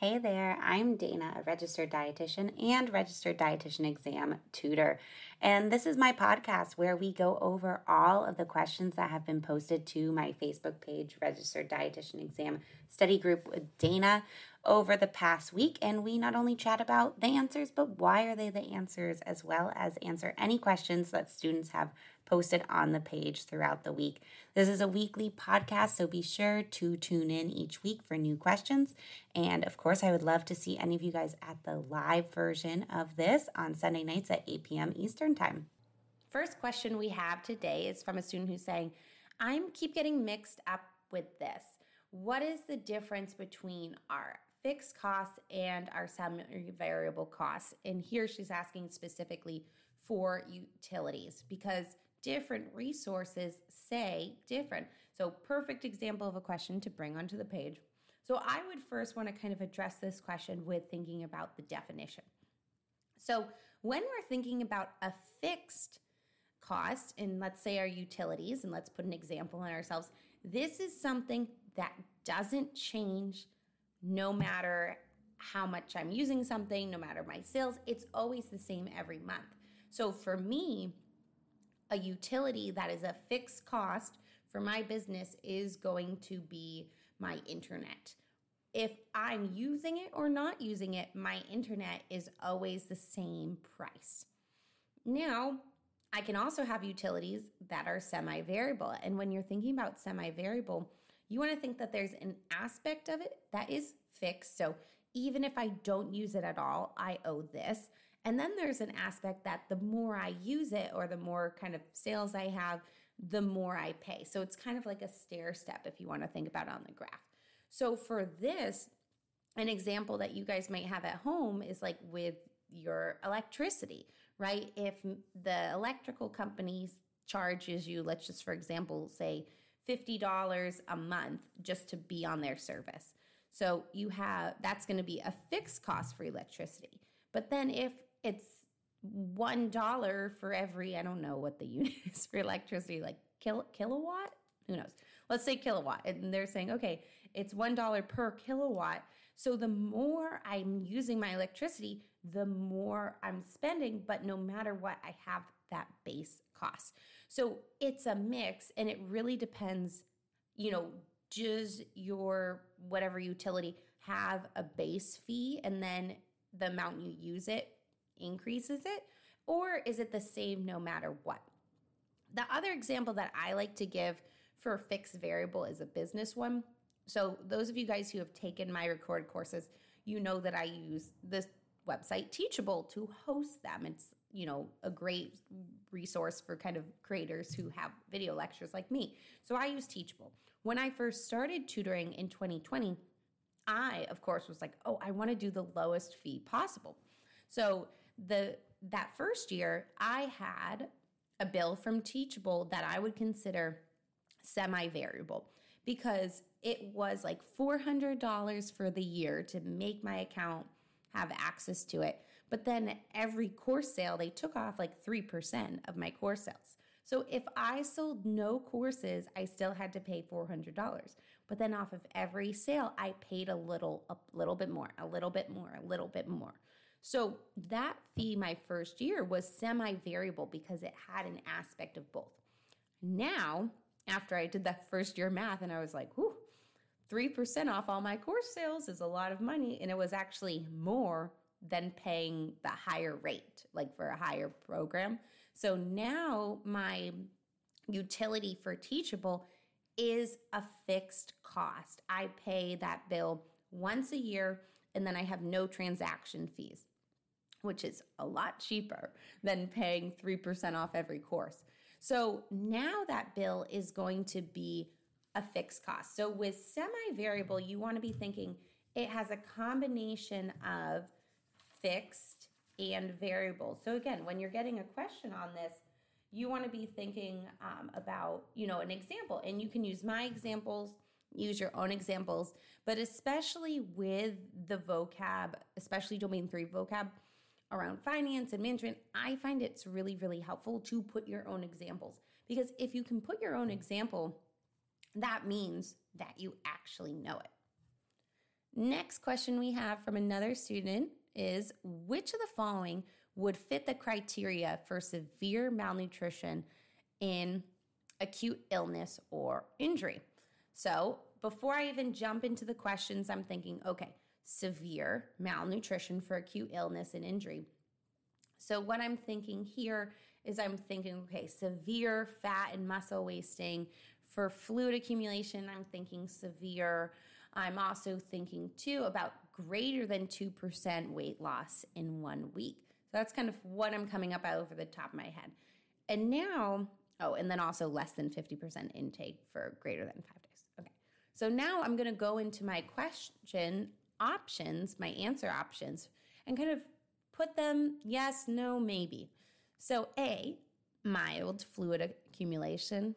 Hey there, I'm Dana, a registered dietitian and registered dietitian exam tutor. And this is my podcast where we go over all of the questions that have been posted to my Facebook page, Registered Dietitian Exam Study Group with Dana, over the past week. And we not only chat about the answers, but why are they the answers, as well as answer any questions that students have posted on the page throughout the week. This is a weekly podcast, so be sure to tune in each week for new questions. And of course, I would love to see any of you guys at the live version of this on Sunday nights at 8 p.m. Eastern Time. First question we have today is from a student who's saying, "I'm keep getting mixed up with this. What is the difference between our fixed costs and our semi-variable costs?" And here she's asking specifically for utilities because different resources say different. So perfect example of a question to bring onto the page. So I would first want to kind of address this question with thinking about the definition. So when we're thinking about a fixed cost, and let's say our utilities, and let's put an example on ourselves, this is something that doesn't change no matter how much I'm using something, no matter my sales. It's always the same every month. So for me, a utility that is a fixed cost for my business is going to be my internet. If I'm using it or not using it, my internet is always the same price. Now, I can also have utilities that are semi-variable. And when you're thinking about semi-variable, you want to think that there's an aspect of it that is fixed. So even if I don't use it at all, I owe this. And then there's an aspect that the more I use it, or the more kind of sales I have, the more I pay. So it's kind of like a stair step if you want to think about on the graph. So for this, an example that you guys might have at home is like with your electricity, right? If the electrical company charges you, let's just for example say $50 a month just to be on their service. So you have, that's going to be a fixed cost for electricity. But then if it's $1 for every, I don't know what the unit is for electricity, like kilowatt? Who knows? Let's say kilowatt. And they're saying, okay, it's $1 per kilowatt. So the more I'm using my electricity, the more I'm spending, but no matter what, I have that base cost. So it's a mix, and it really depends, you know, does your whatever utility have a base fee, and then the amount you use it increases it, or is it the same no matter what? The other example that I like to give for fixed variable is a business one. So those of you guys who have taken my record courses, you know that I use this website Teachable to host them. It's, you know, a great resource for kind of creators who have video lectures like me. So I use Teachable. When I first started tutoring in 2020, I, of course, was like, oh, I want to do the lowest fee possible. So that first year, I had a bill from Teachable that I would consider semi-variable because it was like $400 for the year to make my account have access to it. But then every course sale, they took off like 3% of my course sales. So if I sold no courses, I still had to pay $400. But then off of every sale, I paid a little bit more. So that fee my first year was semi-variable because it had an aspect of both. Now, after I did that first year math and I was like, whew, 3% off all my course sales is a lot of money. And it was actually more than paying the higher rate, like for a higher program. So now my utility for Teachable is a fixed cost. I pay that bill once a year, and then I have no transaction fees, which is a lot cheaper than paying 3% off every course. So now that bill is going to be a fixed cost. So with semi-variable, you want to be thinking it has a combination of fixed and variable. So again, when you're getting a question on this, you want to be thinking about, you know, an example, and you can use my examples, use your own examples, but especially with the vocab, especially domain 3 vocab around finance and management, I find it's really, really helpful to put your own examples, because if you can put your own example, that means that you actually know it. Next question we have from another student is, which of the following would fit the criteria for severe malnutrition in acute illness or injury? So before I even jump into the questions, I'm thinking, okay, severe malnutrition for acute illness and injury. So what I'm thinking here is I'm thinking, okay, severe fat and muscle wasting. For fluid accumulation, I'm thinking severe. I'm also thinking, too, about greater than 2% weight loss in 1 week. So that's kind of what I'm coming up over the top of my head. And now, and then also less than 50% intake for greater than 5 days. Okay, so now I'm going to go into my question options, my answer options, and kind of put them yes, no, maybe. So A, mild fluid accumulation.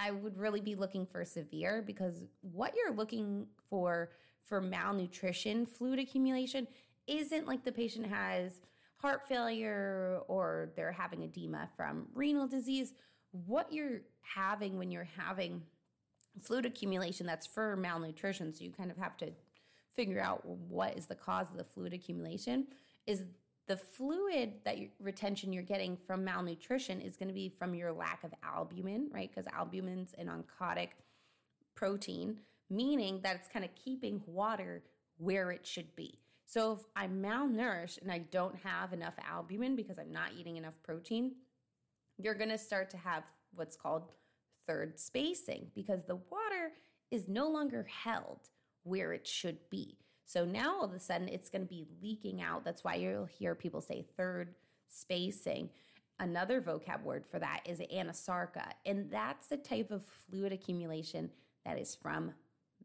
I would really be looking for severe, because what you're looking for malnutrition, fluid accumulation, isn't like the patient has heart failure or they're having edema from renal disease. What you're having when you're having fluid accumulation, that's for malnutrition, so you kind of have to figure out what is the cause of the fluid accumulation, is the fluid that retention you're getting from malnutrition is going to be from your lack of albumin, right? Because albumin's an oncotic protein, meaning that it's kind of keeping water where it should be. So if I'm malnourished and I don't have enough albumin because I'm not eating enough protein, you're going to start to have what's called third spacing, because the water is no longer held where it should be. So now all of a sudden it's going to be leaking out. That's why you'll hear people say third spacing. Another vocab word for that is anasarca. And that's the type of fluid accumulation that is from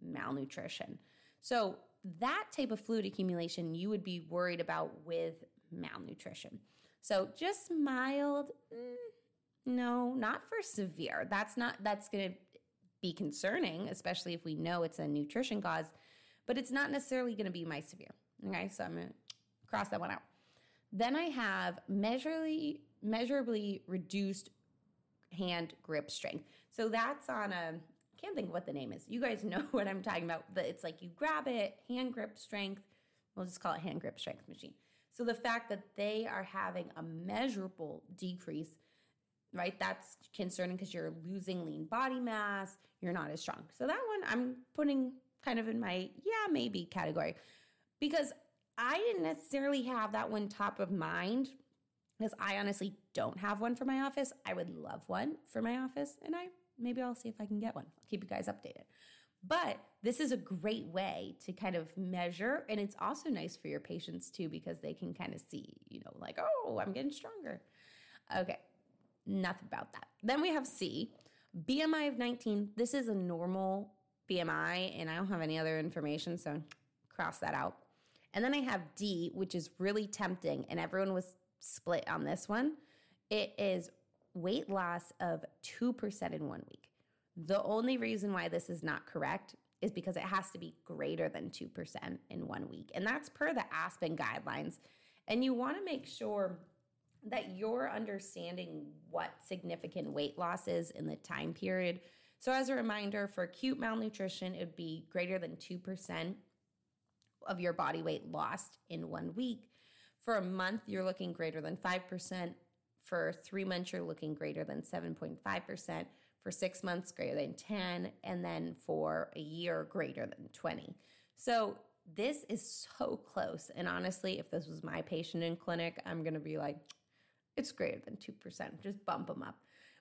malnutrition. So that type of fluid accumulation you would be worried about with malnutrition. So just mild, no, not for severe. That's going to be concerning, especially if we know it's a nutrition cause, but it's not necessarily going to be my severe. Okay, so I'm going to cross that one out. Then I have measurably reduced hand grip strength. So that's on a, I can't think of what the name is. You guys know what I'm talking about, but it's like you grab it, hand grip strength. We'll just call it hand grip strength machine. So the fact that they are having a measurable decrease, right? That's concerning because you're losing lean body mass. You're not as strong. So that one I'm putting kind of in my, yeah, maybe category, because I didn't necessarily have that one top of mind, because I honestly don't have one for my office. I would love one for my office, and I'll see if I can get one. I'll keep you guys updated. But this is a great way to kind of measure, and it's also nice for your patients too, because they can kind of see, like, oh, I'm getting stronger. Okay. Enough about that. Then we have C, BMI of 19. This is a normal BMI, and I don't have any other information, so cross that out. And then I have D, which is really tempting, and everyone was split on this one. It is weight loss of 2% in 1 week. The only reason why this is not correct is because it has to be greater than 2% in 1 week, and that's per the ASPEN guidelines. And you want to make sure that you're understanding what significant weight loss is in the time period. So as a reminder, for acute malnutrition, it would be greater than 2% of your body weight lost in 1 week. For a month, you're looking greater than 5%. For 3 months, you're looking greater than 7.5%. For 6 months, greater than 10%. And then for a year, greater than 20%. So this is so close. And honestly, if this was my patient in clinic, I'm going to be like, it's greater than 2%. Just bump them up.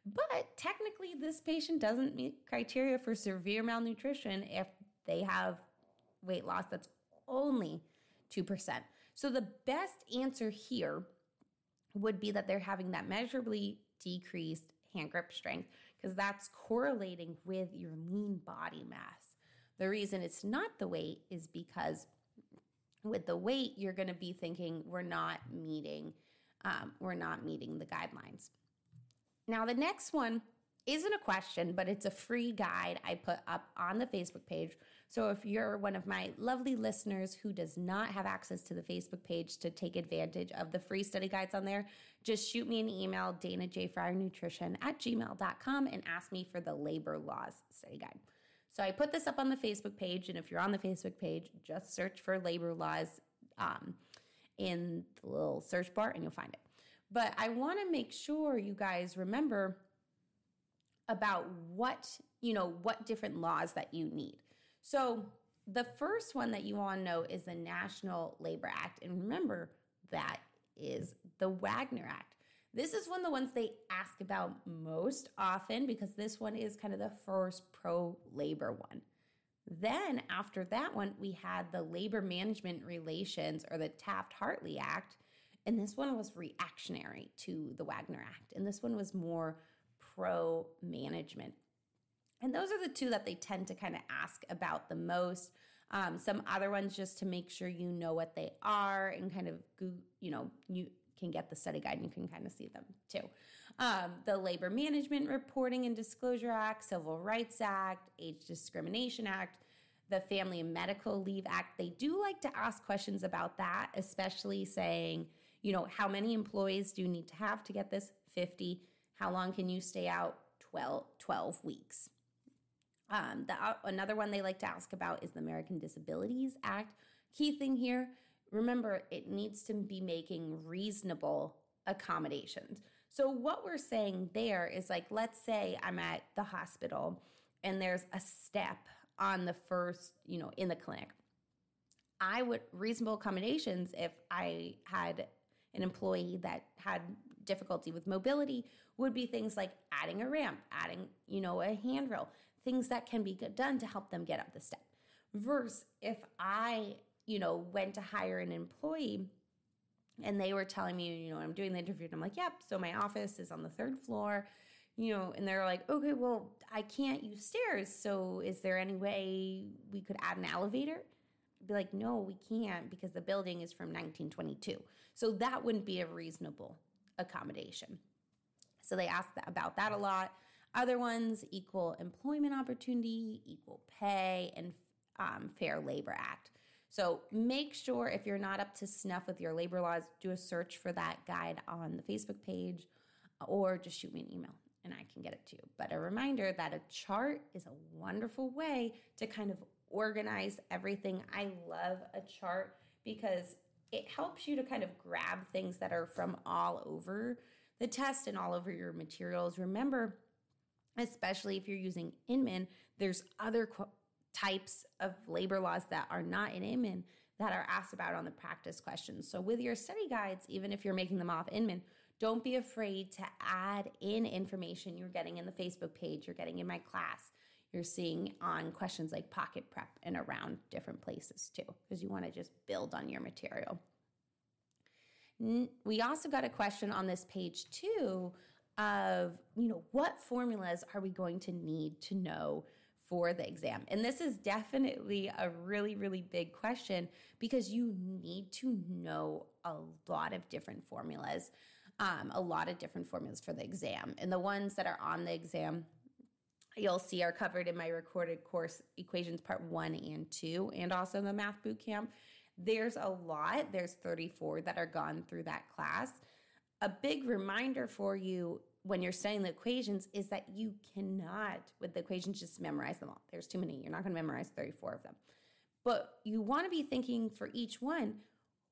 But technically, this patient doesn't meet criteria for severe malnutrition if they have weight loss that's only 2%. So the best answer here would be that they're having that measurably decreased hand grip strength, because that's correlating with your lean body mass. The reason it's not the weight is because with the weight, you're going to be thinking we're not meeting the guidelines. Now, the next one isn't a question, but it's a free guide I put up on the Facebook page. So if you're one of my lovely listeners who does not have access to the Facebook page to take advantage of the free study guides on there, just shoot me an email, danajfnutrition@gmail.com, and ask me for the labor laws study guide. So I put this up on the Facebook page, and if you're on the Facebook page, just search for labor laws in the little search bar and you'll find it. But I want to make sure you guys remember about what different laws that you need. So the first one that you want to know is the National Labor Act. And remember, that is the Wagner Act. This is one of the ones they ask about most often because this one is kind of the first pro-labor one. Then after that one, we had the Labor Management Relations or the Taft-Hartley Act. And this one was reactionary to the Wagner Act. And this one was more pro-management. And those are the two that they tend to kind of ask about the most. Some other ones just to make sure you know what they are and kind of, you can get the study guide and you can kind of see them too. The Labor Management Reporting and Disclosure Act, Civil Rights Act, Age Discrimination Act, the Family and Medical Leave Act. They do like to ask questions about that, especially saying, how many employees do you need to have to get this? 50. How long can you stay out? 12 weeks. Another one they like to ask about is the American Disabilities Act. Key thing here, remember, it needs to be making reasonable accommodations. So what we're saying there is like, let's say I'm at the hospital and there's a step on the first, in the clinic. Reasonable accommodations, if I had an employee that had difficulty with mobility, would be things like adding a ramp, adding, a handrail, things that can be done to help them get up the step. Versus if I, went to hire an employee and they were telling me, I'm doing the interview and I'm like, yep, so my office is on the third floor, and they're like, okay, well, I can't use stairs. So is there any way we could add an elevator? Be like, no, we can't because the building is from 1922. So that wouldn't be a reasonable accommodation. So they ask about that a lot. Other ones, equal employment opportunity, equal pay, and Fair Labor Act. So make sure if you're not up to snuff with your labor laws, do a search for that guide on the Facebook page or just shoot me an email and I can get it to you. But a reminder that a chart is a wonderful way to kind of organize everything. I love a chart because it helps you to kind of grab things that are from all over the test and all over your materials. Remember, especially if you're using Inman, there's other types of labor laws that are not in Inman that are asked about on the practice questions. So with your study guides, even if you're making them off Inman, don't be afraid to add in information you're getting in the Facebook page, you're getting in my class, you're seeing on questions like pocket prep and around different places too, because you want to just build on your material. We also got a question on this page too of, what formulas are we going to need to know for the exam? And this is definitely a really, really big question because you need to know a lot of different formulas for the exam. And the ones that are on the exam you'll see are covered in my recorded course, Equations Part 1 and 2, and also the Math Bootcamp. There's a lot. There's 34 that are gone through that class. A big reminder for you when you're studying the equations is that you cannot, with the equations, just memorize them all. There's too many. You're not going to memorize 34 of them. But you want to be thinking for each one,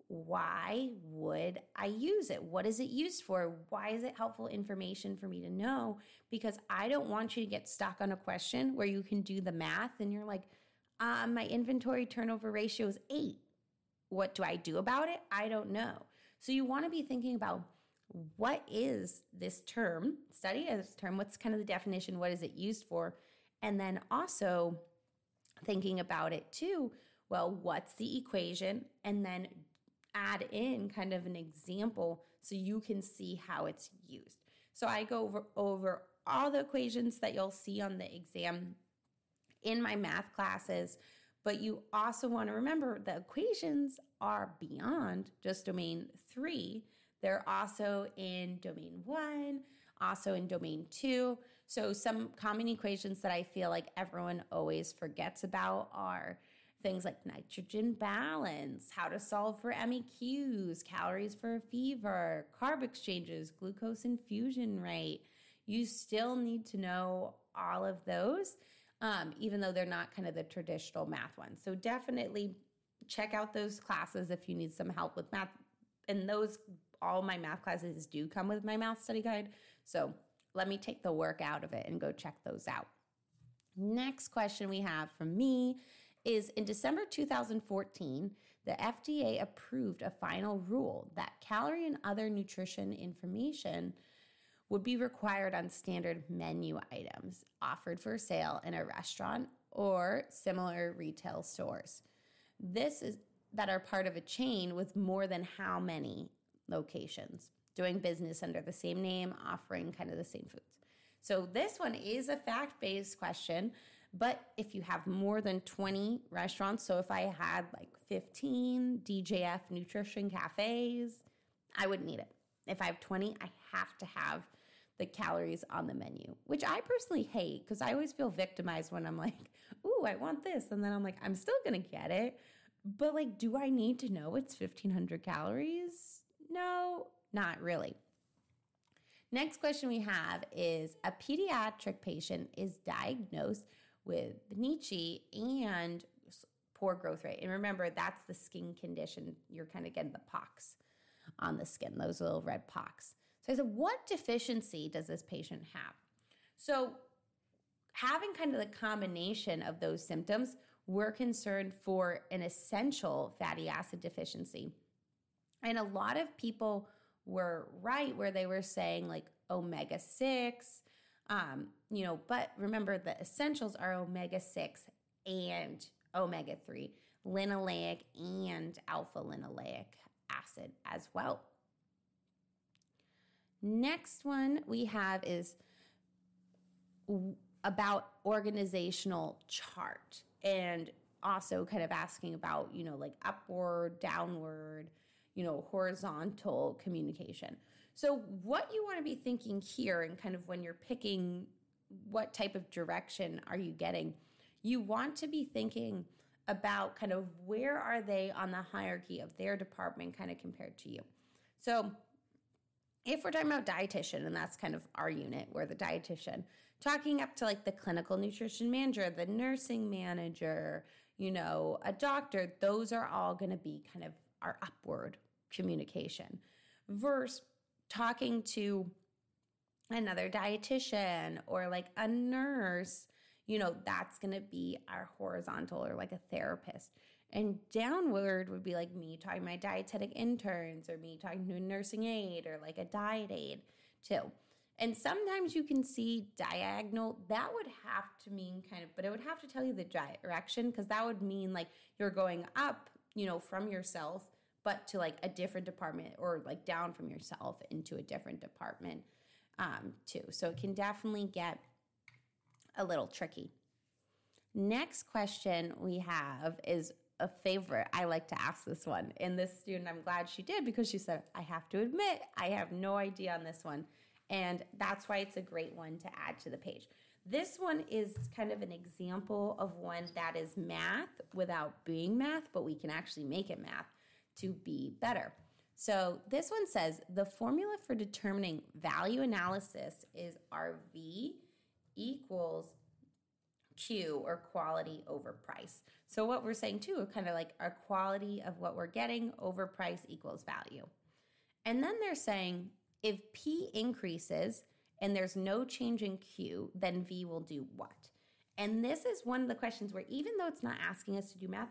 why would I use it? What is it used for? Why is it helpful information for me to know? Because I don't want you to get stuck on a question where you can do the math and you're like, my inventory turnover ratio is 8. What do I do about it? I don't know. So you want to be thinking about what is this term, study as this term, what's kind of the definition, what is it used for? And then also thinking about it too, well, what's the equation? And then add in kind of an example so you can see how it's used. So I go over all the equations that you'll see on the exam in my math classes, but you also want to remember the equations are beyond just domain 3. They're also in domain 1, also in domain 2. So some common equations that I feel like everyone always forgets about are things like nitrogen balance, how to solve for MEQs, calories for fever, carb exchanges, glucose infusion rate. You still need to know all of those. even though they're not kind of the traditional math ones. So definitely check out those classes if you need some help with math. And those, all my math classes do come with my math study guide. So let me take the work out of it and go check those out. Next question we have from me is, in December 2014, the FDA approved a final rule that calorie and other nutrition information would be required on standard menu items offered for sale in a restaurant or similar retail stores. This is that are part of a chain with more than how many locations doing business under the same name, offering kind of the same foods. So this one is a fact-based question, but if you have more than 20 restaurants, so if I had like 15 DJF nutrition cafes, I would need it. If I have 20, I have to have the calories on the menu, which I personally hate because I always feel victimized when I'm like, ooh, I want this. And then I'm like, I'm still going to get it. But like, do I need to know it's 1,500 calories? No, not really. Next question we have is, a pediatric patient is diagnosed with Benici and poor growth rate. And remember, that's the skin condition. You're kind of getting the pox on the skin, those little red pox. So I said, what deficiency does this patient have? So having kind of the combination of those symptoms, we're concerned for an essential fatty acid deficiency. And a lot of people were right where they were saying like omega-6, but remember the essentials are omega-6 and omega-3, linoleic and alpha-linoleic acid as well. Next one we have is about organizational chart, and also kind of asking about, like upward, downward, horizontal communication. So what you want to be thinking here, and kind of when you're picking what type of direction are you getting, you want to be thinking about kind of where are they on the hierarchy of their department kind of compared to you. So if we're talking about dietitian, and that's kind of our unit, we're the dietitian, talking up to like the clinical nutrition manager, the nursing manager, a doctor, those are all going to be kind of our upward communication, versus talking to another dietitian or like a nurse, that's going to be our horizontal, or like a therapist. And downward would be like me talking to my dietetic interns, or me talking to a nursing aide, or like a diet aide too. And sometimes you can see diagonal. That would have to mean kind of, but it would have to tell you the direction, because that would mean like you're going up, from yourself, but to like a different department, or like down from yourself into a different department too. So it can definitely get a little tricky. Next question we have is a favorite. I like to ask this one. And this student, I'm glad she did, because she said, I have to admit, I have no idea on this one. And that's why it's a great one to add to the page. This one is kind of an example of one that is math without being math, but we can actually make it math to be better. So this one says, the formula for determining value analysis is RV equals Q, or quality over price. So what we're saying too, kind of like our quality of what we're getting over price equals value. And then they're saying, if P increases and there's no change in Q, then V will do what? And this is one of the questions where, even though it's not asking us to do math,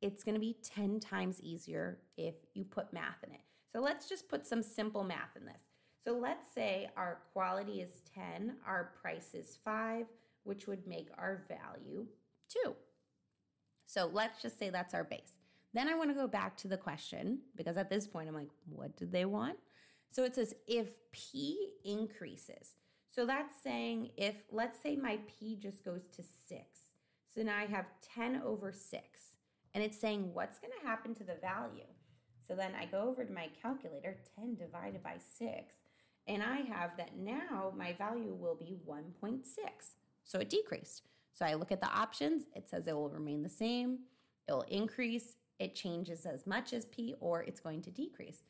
it's going to be 10 times easier if you put math in it. So let's just put some simple math in this. So let's say our quality is 10, our price is 5, which would make our value 2. So let's just say that's our base. Then I want to go back to the question, because at this point I'm like, what did they want? So it says if P increases. So that's saying if, let's say my P just goes to 6. So now I have 10 over 6. And it's saying what's going to happen to the value. So then I go over to my calculator, 10 divided by 6. And I have that now my value will be 1.6. So it decreased. So I look at the options. It says it will remain the same. It will increase. It changes as much as P, or it's going to decrease.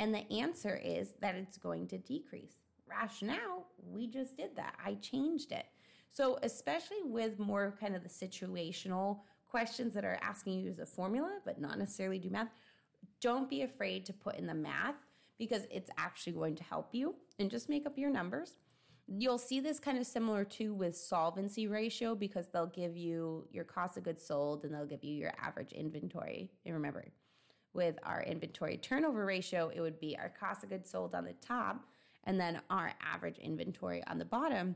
And the answer is that it's going to decrease. Rationale, we just did that. I changed it. So especially with more kind of the situational questions that are asking you to use a formula, but not necessarily do math, don't be afraid to put in the math because it's actually going to help you, and just make up your numbers. You'll see this kind of similar too with solvency ratio because they'll give you your cost of goods sold and they'll give you your average inventory. And remember, with our inventory turnover ratio, it would be our cost of goods sold on the top and then our average inventory on the bottom.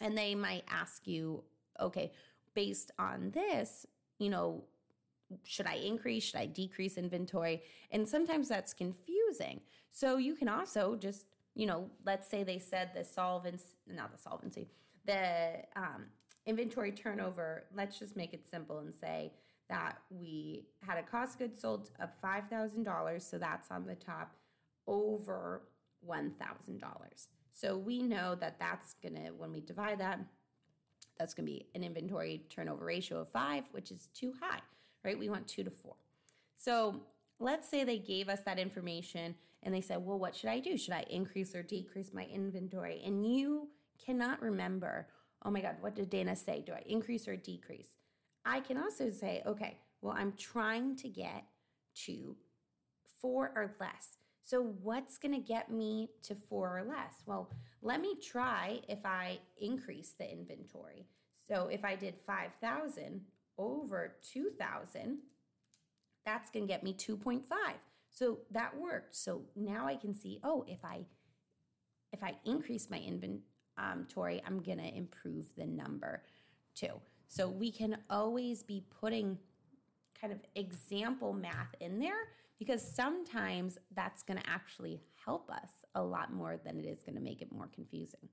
And they might ask you, okay, based on this, you know, should I increase, should I decrease inventory? And sometimes that's confusing. So you can also just, you know, let's say they said the inventory turnover, let's just make it simple and say that we had a cost of goods sold of $5,000, so that's on the top, over $1,000. So we know that that's going to, when we divide that, that's going to be an inventory turnover ratio of 5, which is too high, right? We want 2 to 4. So let's say they gave us that information and they said, well, what should I do? Should I increase or decrease my inventory? And you cannot remember, oh my God, what did Dana say? Do I increase or decrease? I can also say, okay, well, I'm trying to get to 4 or less. So what's going to get me to 4 or less? Well, let me try if I increase the inventory. So if I did 5,000 over 2,000, that's going to get me 2.5. So that worked. So now I can see, oh, if I increase my inventory, I'm going to improve the number too. So we can always be putting kind of example math in there because sometimes that's going to actually help us a lot more than it is going to make it more confusing.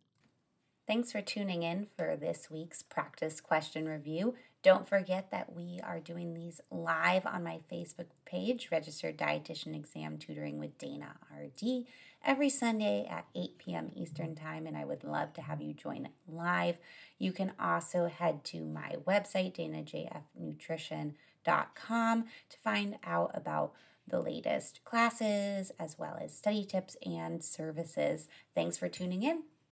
Thanks for tuning in for this week's practice question review. Don't forget that we are doing these live on my Facebook page, Registered Dietitian Exam Tutoring with Dana RD, every Sunday at 8 p.m. Eastern Time, and I would love to have you join live. You can also head to my website, danajfnutrition.com, to find out about the latest classes as well as study tips and services. Thanks for tuning in.